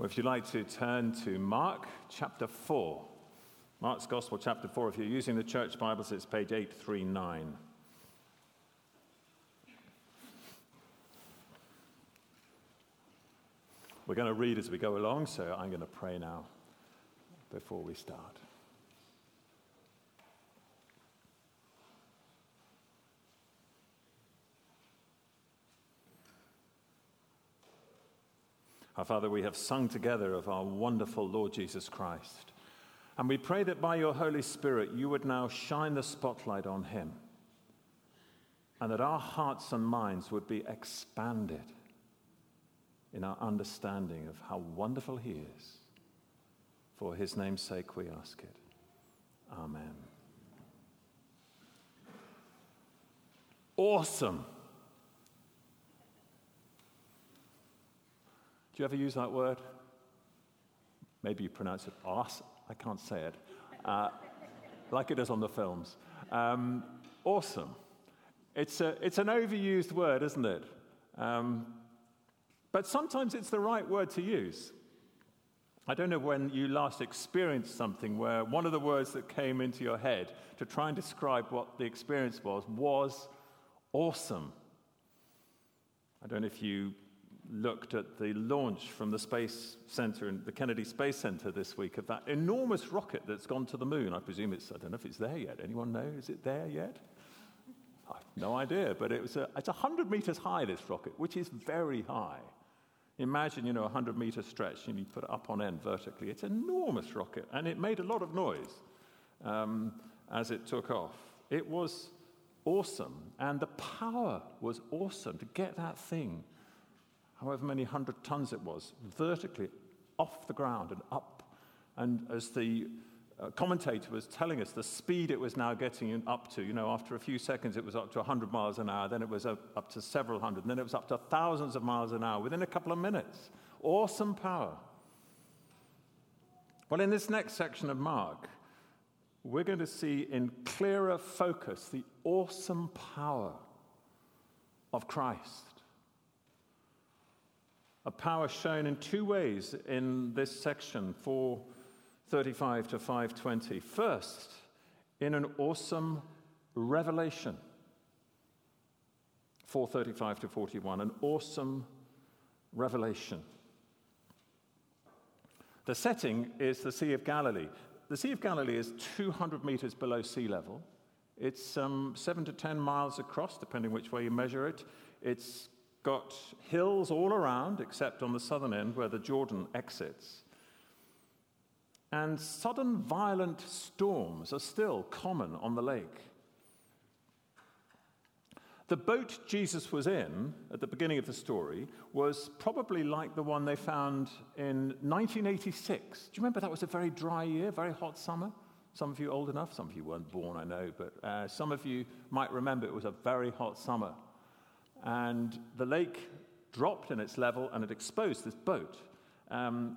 Well, if you'd like to turn to Mark chapter 4, Mark's Gospel chapter 4, if you're using the church Bibles, it's page 839. We're going to read as we go along, so I'm going to pray now before we start. Our Father, we have sung together of our wonderful Lord Jesus Christ, and we pray that by your Holy Spirit you would now shine the spotlight on him, and that our hearts and minds would be expanded in our understanding of how wonderful he is. For his name's sake we ask it. Amen. Awesome. Do you ever use that word? Maybe you pronounce it arse. I can't say it. Like it is on the films. Awesome. It's an overused word, isn't it? But sometimes it's the right word to use. I don't know when you last experienced something where one of the words that came into your head to try and describe what the experience was awesome. I don't know if you looked at the launch from the Space Center and the Kennedy Space Center this week of that enormous rocket that's gone to the moon. I presume I don't know if it's there yet. Anyone know? Is it there yet? I have no idea, but it's 100 meters high, this rocket, which is very high. Imagine, 100 meter stretch, and you put it up on end vertically. It's an enormous rocket, and it made a lot of noise as it took off. It was awesome, and the power was awesome to get that thing, however many 100 tons it was, vertically off the ground and up. And as the commentator was telling us, the speed it was now getting up to, after a few seconds it was up to 100 miles an hour, then it was up to several hundred, and then it was up to thousands of miles an hour within a couple of minutes. Awesome power. Well, in this next section of Mark, we're going to see in clearer focus the awesome power of Christ. A power shown in two ways in this section, 4:35 to 5:20. First, in an awesome revelation, 4:35 to 41, an awesome revelation. The setting is the Sea of Galilee. The Sea of Galilee is 200 meters below sea level. It's 7 to 10 miles across, depending which way you measure it. It's got hills all around, except on the southern end where the Jordan exits. And sudden violent storms are still common on the lake. The boat Jesus was in at the beginning of the story was probably like the one they found in 1986. Do you remember that was a very dry year, very hot summer? Some of you old enough, some of you weren't born, I know, but some of you might remember it was a very hot summer. And the lake dropped in its level, and it exposed this boat. And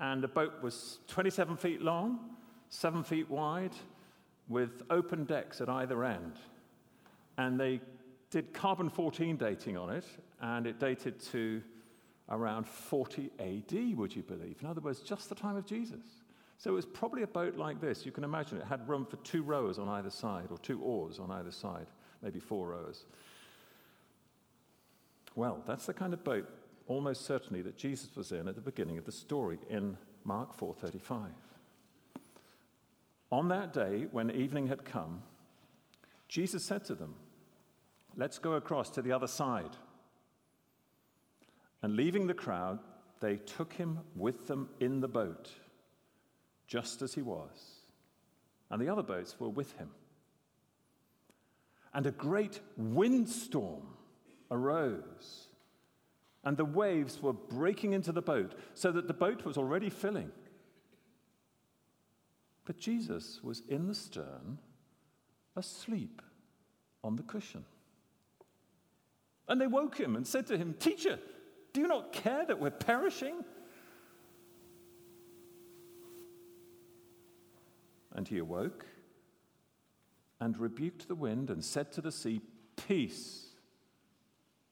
the boat was 27 feet long, 7 feet wide, with open decks at either end. And they did carbon-14 dating on it, and it dated to around 40 AD, would you believe? In other words, just the time of Jesus. So it was probably a boat like this. You can imagine it had room for 2 rowers on either side, or 2 oars on either side, maybe 4 rowers. Well, that's the kind of boat, almost certainly, that Jesus was in at the beginning of the story in Mark 4:35. On that day, when evening had come, Jesus said to them, "Let's go across to the other side." And leaving the crowd, they took him with them in the boat, just as he was, and the other boats were with him. And a great windstorm arose, and the waves were breaking into the boat, so that the boat was already filling. But Jesus was in the stern, asleep on the cushion. And they woke him and said to him, "Teacher, do you not care that we're perishing?" And he awoke and rebuked the wind and said to the sea, "Peace,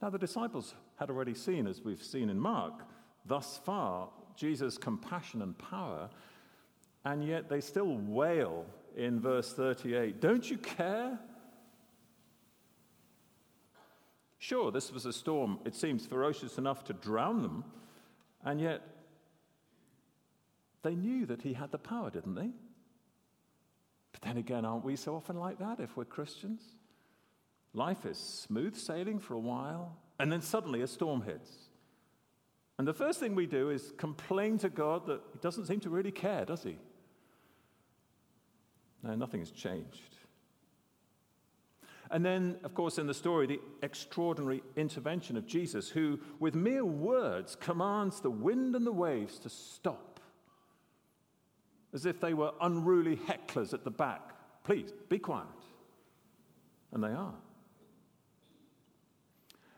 Now, the disciples had already seen, as we've seen in Mark, thus far, Jesus' compassion and power, and yet they still wail in verse 38, "Don't you care?" Sure, this was a storm. It seems ferocious enough to drown them, and yet they knew that he had the power, didn't they? But then again, aren't we so often like that if we're Christians? Life is smooth sailing for a while, and then suddenly a storm hits. And the first thing we do is complain to God that he doesn't seem to really care, does he? No, nothing has changed. And then, of course, in the story, the extraordinary intervention of Jesus, who, with mere words, commands the wind and the waves to stop, as if they were unruly hecklers at the back. "Please, be quiet." And they are.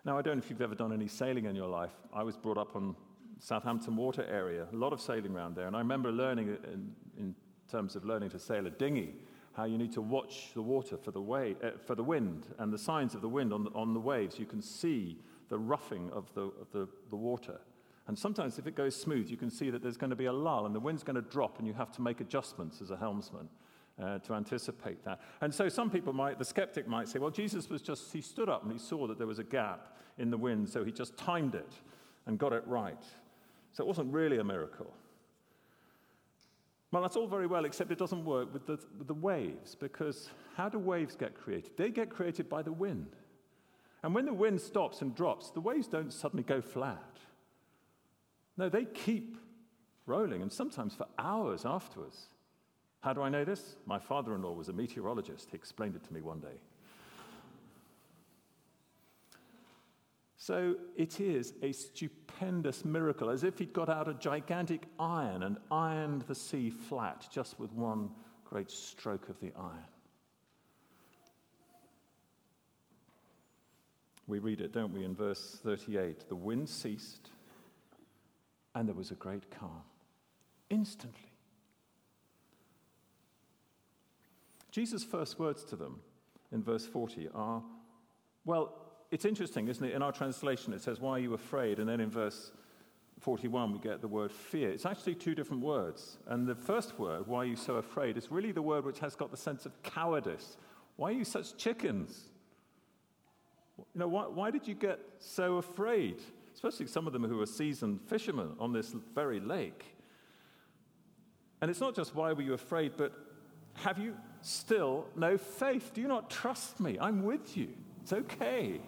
Now, I don't know if you've ever done any sailing in your life. I was brought up on Southampton Water area, a lot of sailing around there. And I remember learning, in terms of learning to sail a dinghy, how you need to watch the water for the wind and the signs of the wind on the waves. You can see the roughing of the water. And sometimes if it goes smooth, you can see that there's going to be a lull and the wind's going to drop, and you have to make adjustments as a helmsman to anticipate that. And so some people might, the skeptic might say, well, Jesus was just, he stood up and he saw that there was a gap in the wind, so he just timed it and got it right. So it wasn't really a miracle. Well, that's all very well, except it doesn't work with the waves, because how do waves get created? They get created by the wind. And when the wind stops and drops, the waves don't suddenly go flat. No, they keep rolling, and sometimes for hours afterwards. How do I know this? My father-in-law was a meteorologist. He explained it to me one day. So it is a stupendous miracle, as if he'd got out a gigantic iron and ironed the sea flat just with one great stroke of the iron. We read it, don't we, in verse 38. The wind ceased, and there was a great calm. Instantly. Jesus' first words to them in verse 40 are, well, it's interesting, isn't it? In our translation, it says, "Why are you afraid?" And then in verse 41, we get the word fear. It's actually two different words. And the first word, "Why are you so afraid?" is really the word which has got the sense of cowardice. Why are you such chickens? You know, why did you get so afraid? Especially some of them who were seasoned fishermen on this very lake. And it's not just why were you afraid, but have you still no faith? Do you not trust me? I'm with you. It's okay.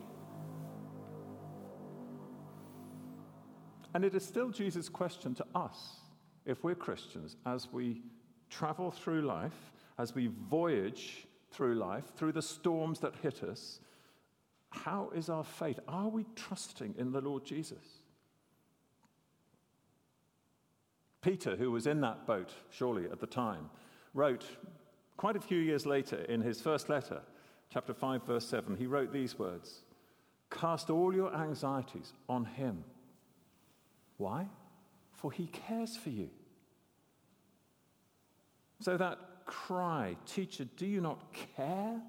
And it is still Jesus' question to us, if we're Christians, as we travel through life, as we voyage through life, through the storms that hit us, how is our faith? Are we trusting in the Lord Jesus? Peter, who was in that boat, surely at the time, wrote quite a few years later in his first letter, chapter 5, verse 7, he wrote these words, "Cast all your anxieties on him." Why? For he cares for you. So that cry, "Teacher, do you not care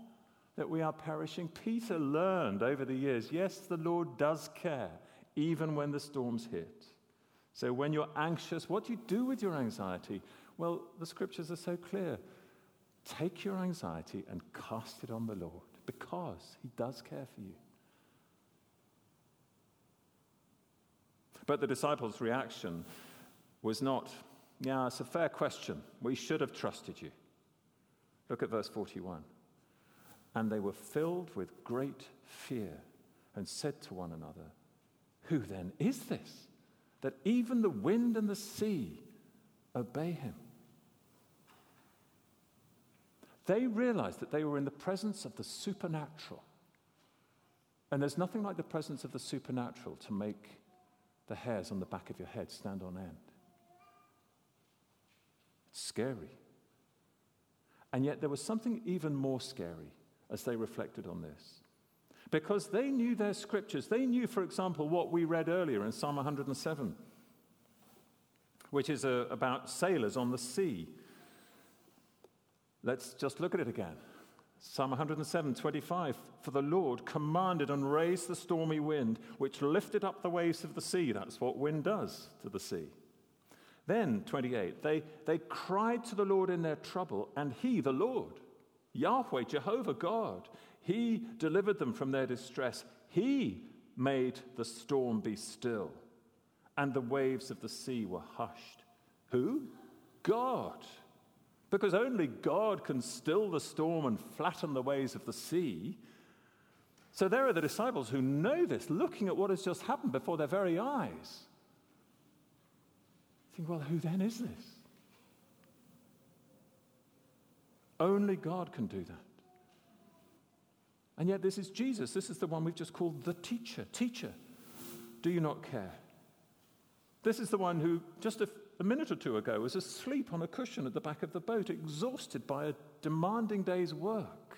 that we are perishing?" Peter learned over the years, yes, the Lord does care, even when the storms hit. So when you're anxious, what do you do with your anxiety? Well, the scriptures are so clear. Take your anxiety and cast it on the Lord, because he does care for you. But the disciples' reaction was not, "Yeah, it's a fair question. We should have trusted you." Look at verse 41. And they were filled with great fear and said to one another, "Who then is this, that even the wind and the sea obey him?" They realized that they were in the presence of the supernatural. And there's nothing like the presence of the supernatural to make the hairs on the back of your head stand on end. Scary. And yet there was something even more scary as they reflected on this. Because they knew their scriptures. They knew, for example, what we read earlier in Psalm 107, which is about sailors on the sea. Let's just look at it again. Psalm 107:25. For the Lord commanded and raised the stormy wind, which lifted up the waves of the sea. That's what wind does to the sea. Then, 28, they cried to the Lord in their trouble, and he, the Lord, Yahweh, Jehovah God, he delivered them from their distress. He made the storm be still, and the waves of the sea were hushed. Who? God. Because only God can still the storm and flatten the waves of the sea. So there are the disciples who know this, looking at what has just happened before their very eyes. Think, well, who then is this? Only God can do that. And yet this is Jesus. This is the one we've just called the teacher. Teacher, do you not care? This is the one who just a minute or two ago was asleep on a cushion at the back of the boat, exhausted by a demanding day's work.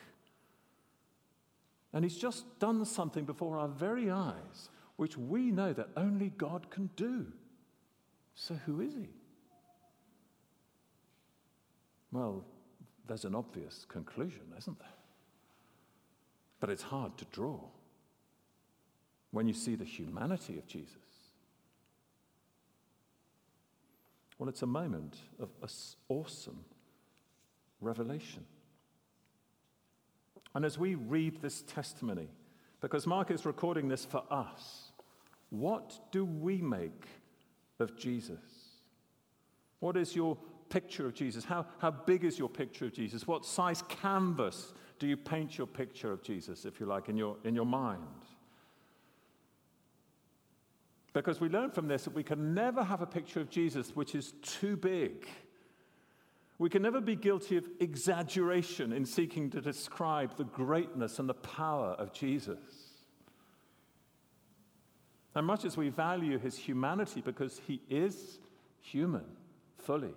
And he's just done something before our very eyes, which we know that only God can do. So who is he? Well, there's an obvious conclusion, isn't there? But it's hard to draw when you see the humanity of Jesus. Well, it's a moment of awesome revelation. And as we read this testimony, because Mark is recording this for us, what do we make of Jesus? What is your picture of Jesus? How big is your picture of Jesus? What size canvas do you paint your picture of Jesus, if you like, in your mind? Because we learn from this that we can never have a picture of Jesus which is too big. We can never be guilty of exaggeration in seeking to describe the greatness and the power of Jesus. And much as we value his humanity because he is human fully,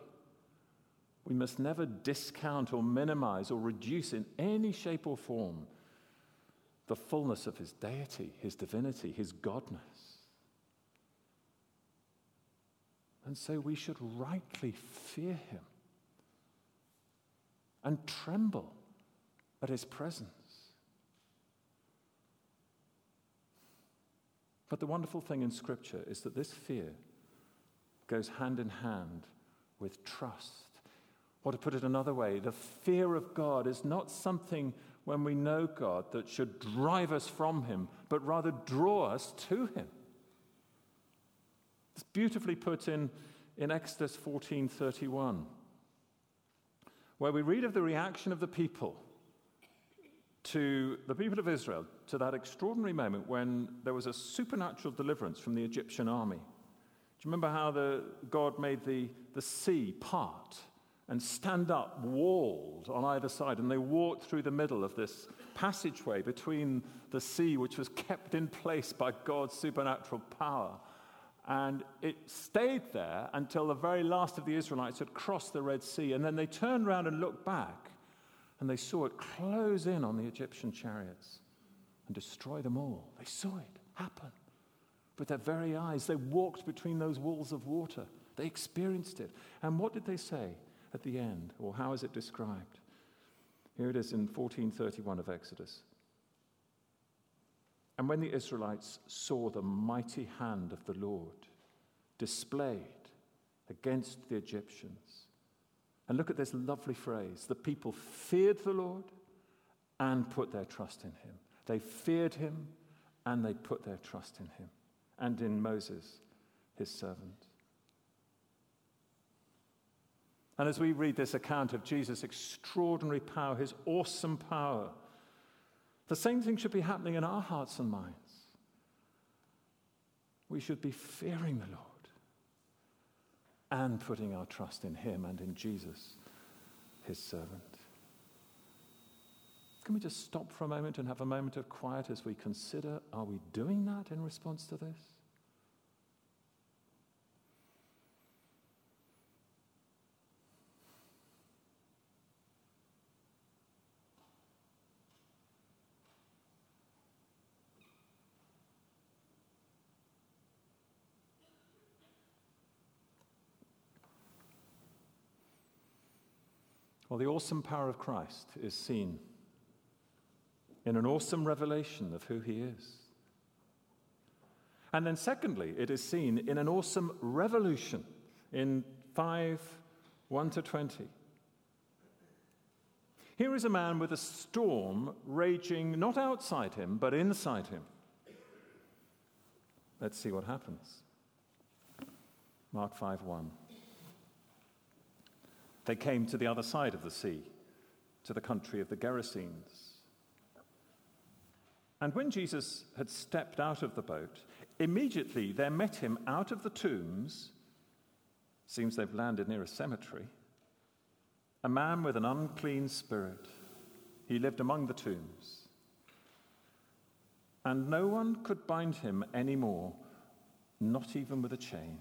we must never discount or minimize or reduce in any shape or form the fullness of his deity, his divinity, his godness. And so we should rightly fear him and tremble at his presence. But the wonderful thing in Scripture is that this fear goes hand in hand with trust. Or to put it another way, the fear of God is not something when we know God that should drive us from him, but rather draw us to him. It's beautifully put in Exodus 14:31, where we read of the reaction of the people to the people of Israel, to that extraordinary moment when there was a supernatural deliverance from the Egyptian army. Do you remember how God made the sea part and stand up, walled on either side, and they walked through the middle of this passageway between the sea, which was kept in place by God's supernatural power, and it stayed there until the very last of the Israelites had crossed the Red Sea, and then they turned around and looked back, and they saw it close in on the Egyptian chariots and destroy them all. They saw it happen with their very eyes. They walked between those walls of water. They experienced it. And what did they say at the end? Or how is it described? Here it is in 14:31 of Exodus. And when the Israelites saw the mighty hand of the Lord displayed against the Egyptians, and look at this lovely phrase. The people feared the Lord and put their trust in him. They feared him and they put their trust in him and in Moses, his servant. And as we read this account of Jesus' extraordinary power, his awesome power, the same thing should be happening in our hearts and minds. We should be fearing the Lord and putting our trust in him and in Jesus, his servant. Can we just stop for a moment and have a moment of quiet as we consider, are we doing that in response to this? Well, the awesome power of Christ is seen in an awesome revelation of who he is. And then secondly, it is seen in an awesome revolution in 5:1-20. Here is a man with a storm raging not outside him, but inside him. Let's see what happens. Mark 5:1. They came to the other side of the sea, to the country of the Gerasenes. And when Jesus had stepped out of the boat, immediately there met him out of the tombs, seems they've landed near a cemetery, a man with an unclean spirit. He lived among the tombs. And no one could bind him anymore, not even with a chain.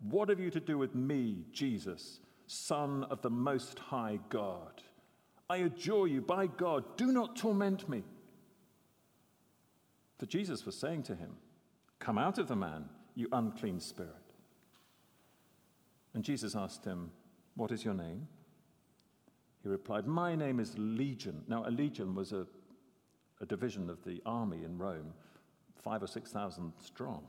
"What have you to do with me, Jesus, Son of the Most High God? I adjure you, by God, do not torment me." For Jesus was saying to him, "Come out of the man, you unclean spirit." And Jesus asked him, "What is your name?" He replied, "My name is Legion." Now, a legion was a division of the army in Rome, 5,000 or 6,000 strong.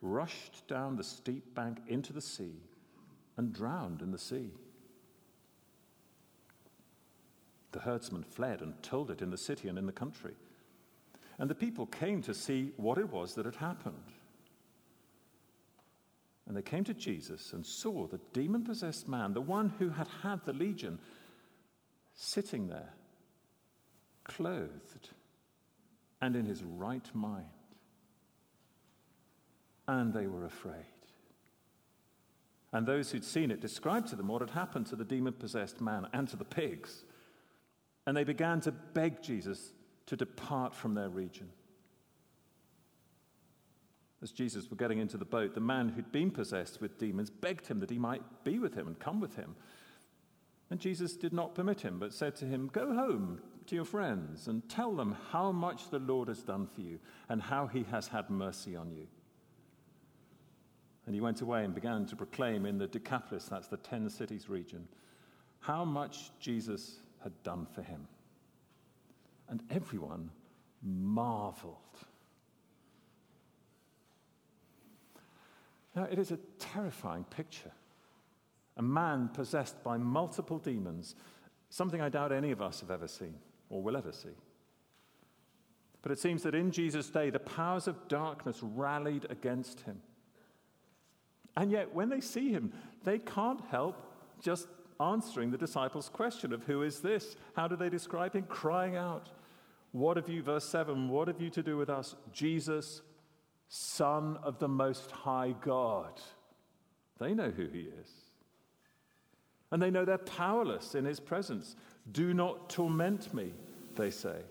rushed down the steep bank into the sea and drowned in the sea. The herdsmen fled and told it in the city and in the country. And the people came to see what it was that had happened. And they came to Jesus and saw the demon-possessed man, the one who had had the legion, sitting there, clothed and in his right mind. And they were afraid. And those who'd seen it described to them what had happened to the demon-possessed man and to the pigs. And they began to beg Jesus to depart from their region. As Jesus was getting into the boat, the man who'd been possessed with demons begged him that he might be with him and come with him. And Jesus did not permit him, but said to him, "Go home to your friends and tell them how much the Lord has done for you and how he has had mercy on you." And he went away and began to proclaim in the Decapolis, that's the 10 cities region, how much Jesus had done for him. And everyone marveled. Now, it is a terrifying picture. A man possessed by multiple demons, something I doubt any of us have ever seen or will ever see. But it seems that in Jesus' day, the powers of darkness rallied against him. And yet, when they see him, they can't help just answering the disciples' question of who is this? How do they describe him? Crying out, "What have you," verse 7, "what have you to do with us, Jesus, Son of the Most High God?" They know who he is. And they know they're powerless in his presence. "Do not torment me," they say.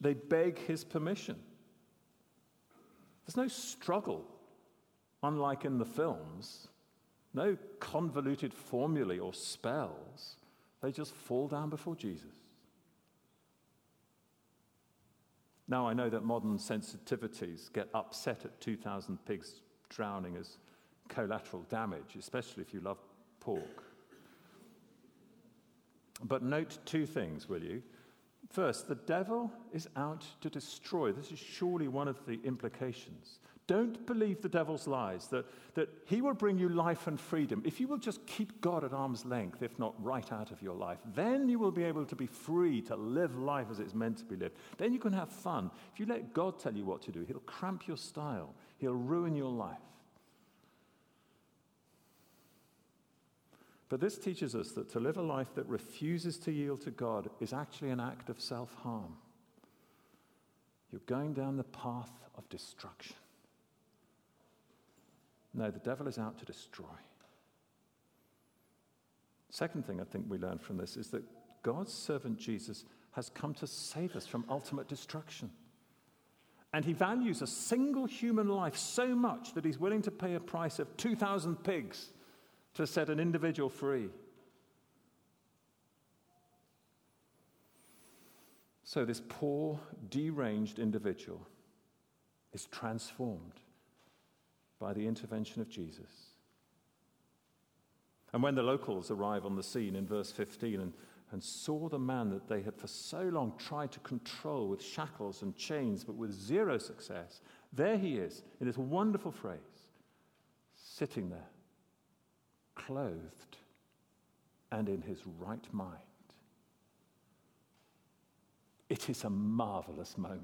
They beg his permission. There's no struggle, unlike in the films. No convoluted formulae or spells. They just fall down before Jesus. Now, I know that modern sensitivities get upset at 2,000 pigs drowning as collateral damage, especially if you love pork. But note two things, will you? First, the devil is out to destroy. This is surely one of the implications. Don't believe the devil's lies, that he will bring you life and freedom. If you will just keep God at arm's length, if not right out of your life, then you will be able to be free to live life as it's meant to be lived. Then you can have fun. If you let God tell you what to do, he'll cramp your style. He'll ruin your life. But this teaches us that to live a life that refuses to yield to God is actually an act of self-harm. You're going down the path of destruction. No, the devil is out to destroy. Second thing I think we learn from this is that God's servant Jesus has come to save us from ultimate destruction. And he values a single human life so much that he's willing to pay a price of 2,000 pigs to set an individual free. So this poor, deranged individual is transformed by the intervention of Jesus. And when the locals arrive on the scene in verse 15 and saw the man that they had for so long tried to control with shackles and chains, but with zero success, there he is, in this wonderful phrase, sitting there, clothed and in his right mind. It is a marvelous moment.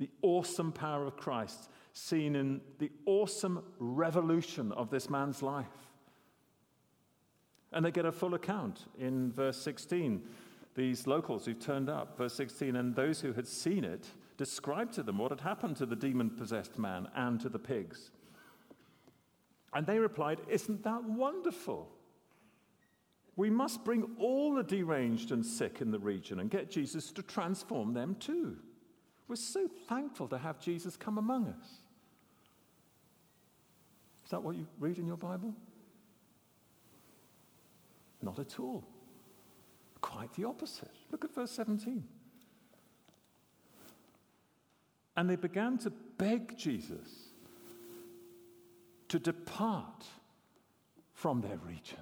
The awesome power of Christ seen in the awesome revolution of this man's life. And they get a full account in verse 16. These locals who've turned up, verse 16, and those who had seen it described to them what had happened to the demon-possessed man and to the pigs. And they replied, "Isn't that wonderful? We must bring all the deranged and sick in the region and get Jesus to transform them too. We're so thankful to have Jesus come among us." Is that what you read in your Bible? Not at all. Quite the opposite. Look at verse 17. And they began to beg Jesus to depart from their region.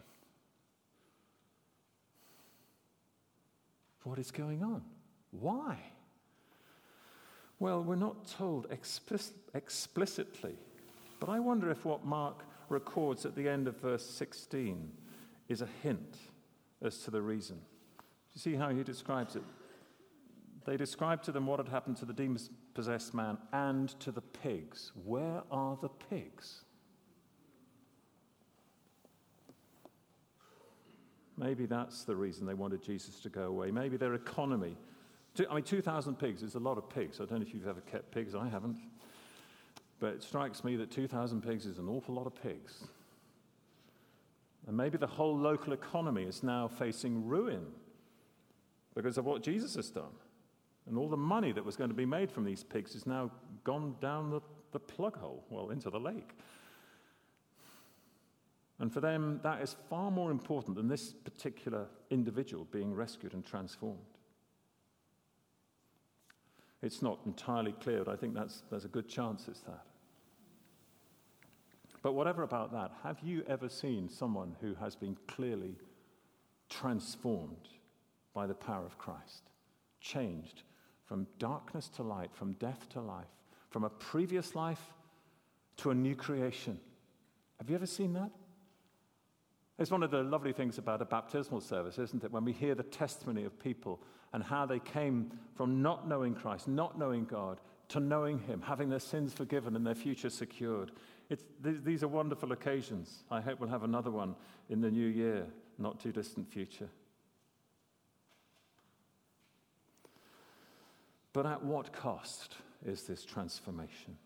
What is going on? Why? Well, we're not told explicitly, but I wonder if what Mark records at the end of verse 16 is a hint as to the reason. Do you see how he describes it? They described to them what had happened to the demon-possessed man and to the pigs. Where are the pigs? Maybe that's the reason they wanted Jesus to go away. Maybe their economy. 2,000 pigs is a lot of pigs. I don't know if you've ever kept pigs. I haven't. But it strikes me that 2,000 pigs is an awful lot of pigs. And maybe the whole local economy is now facing ruin because of what Jesus has done. And all the money that was going to be made from these pigs is now gone down the plug hole, well, into the lake. And for them, that is far more important than this particular individual being rescued and transformed. It's not entirely clear, but I think there's a good chance it's that. But whatever about that, have you ever seen someone who has been clearly transformed by the power of Christ? Changed from darkness to light, from death to life, from a previous life to a new creation. Have you ever seen that? It's one of the lovely things about a baptismal service, isn't it? When we hear the testimony of people and how they came from not knowing Christ, not knowing God, to knowing him, having their sins forgiven and their future secured. These are wonderful occasions. I hope we'll have another one in the new year, not too distant future. But at what cost is this transformation?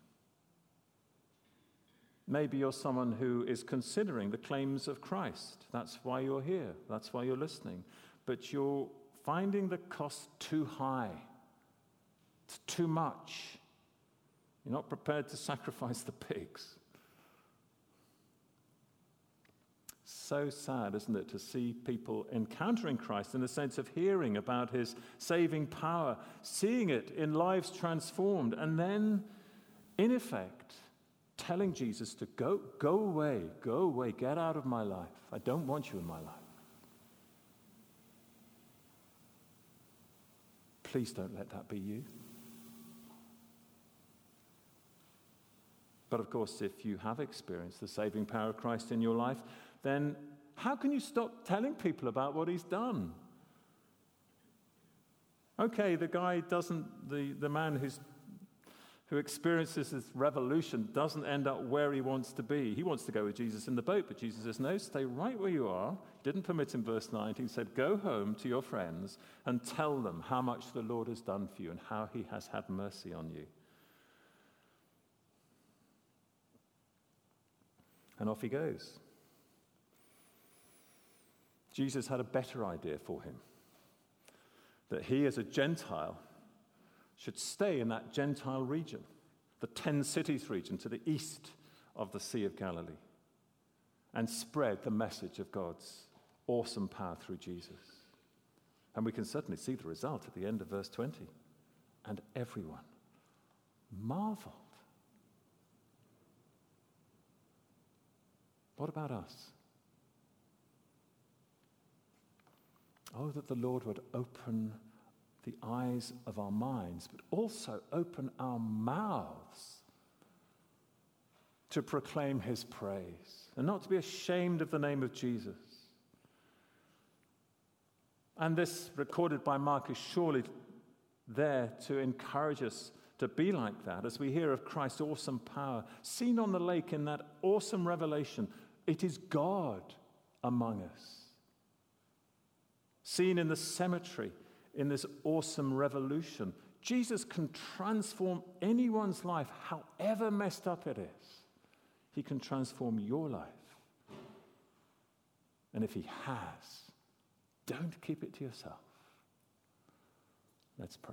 Maybe you're someone who is considering the claims of Christ. That's why you're here. That's why you're listening. But you're finding the cost too high. It's too much. You're not prepared to sacrifice the pigs. So sad, isn't it, to see people encountering Christ in the sense of hearing about his saving power, seeing it in lives transformed, and then, in effect, telling Jesus to go away, get out of my life. I don't want you in my life. Please don't let that be you. But of course, if you have experienced the saving power of Christ in your life, then how can you stop telling people about what he's done? Okay, the man who experiences this revolution doesn't end up where he wants to be. He wants to go with Jesus in the boat, but Jesus says, no, stay right where you are. Didn't permit him, verse 19, said, go home to your friends and tell them how much the Lord has done for you and how he has had mercy on you. And off he goes. Jesus had a better idea for him, that he as a Gentile should stay in that Gentile region, the 10 cities region to the east of the Sea of Galilee, and spread the message of God's awesome power through Jesus. And we can certainly see the result at the end of verse 20. And everyone marveled. What about us? Oh, that the Lord would open the eyes of our minds, but also open our mouths to proclaim his praise and not to be ashamed of the name of Jesus. And this, recorded by Mark, is surely there to encourage us to be like that as we hear of Christ's awesome power seen on the lake in that awesome revelation. It is God among us. Seen in the cemetery, in this awesome revolution, Jesus can transform anyone's life, however messed up it is. He can transform your life. And if he has, don't keep it to yourself. Let's pray.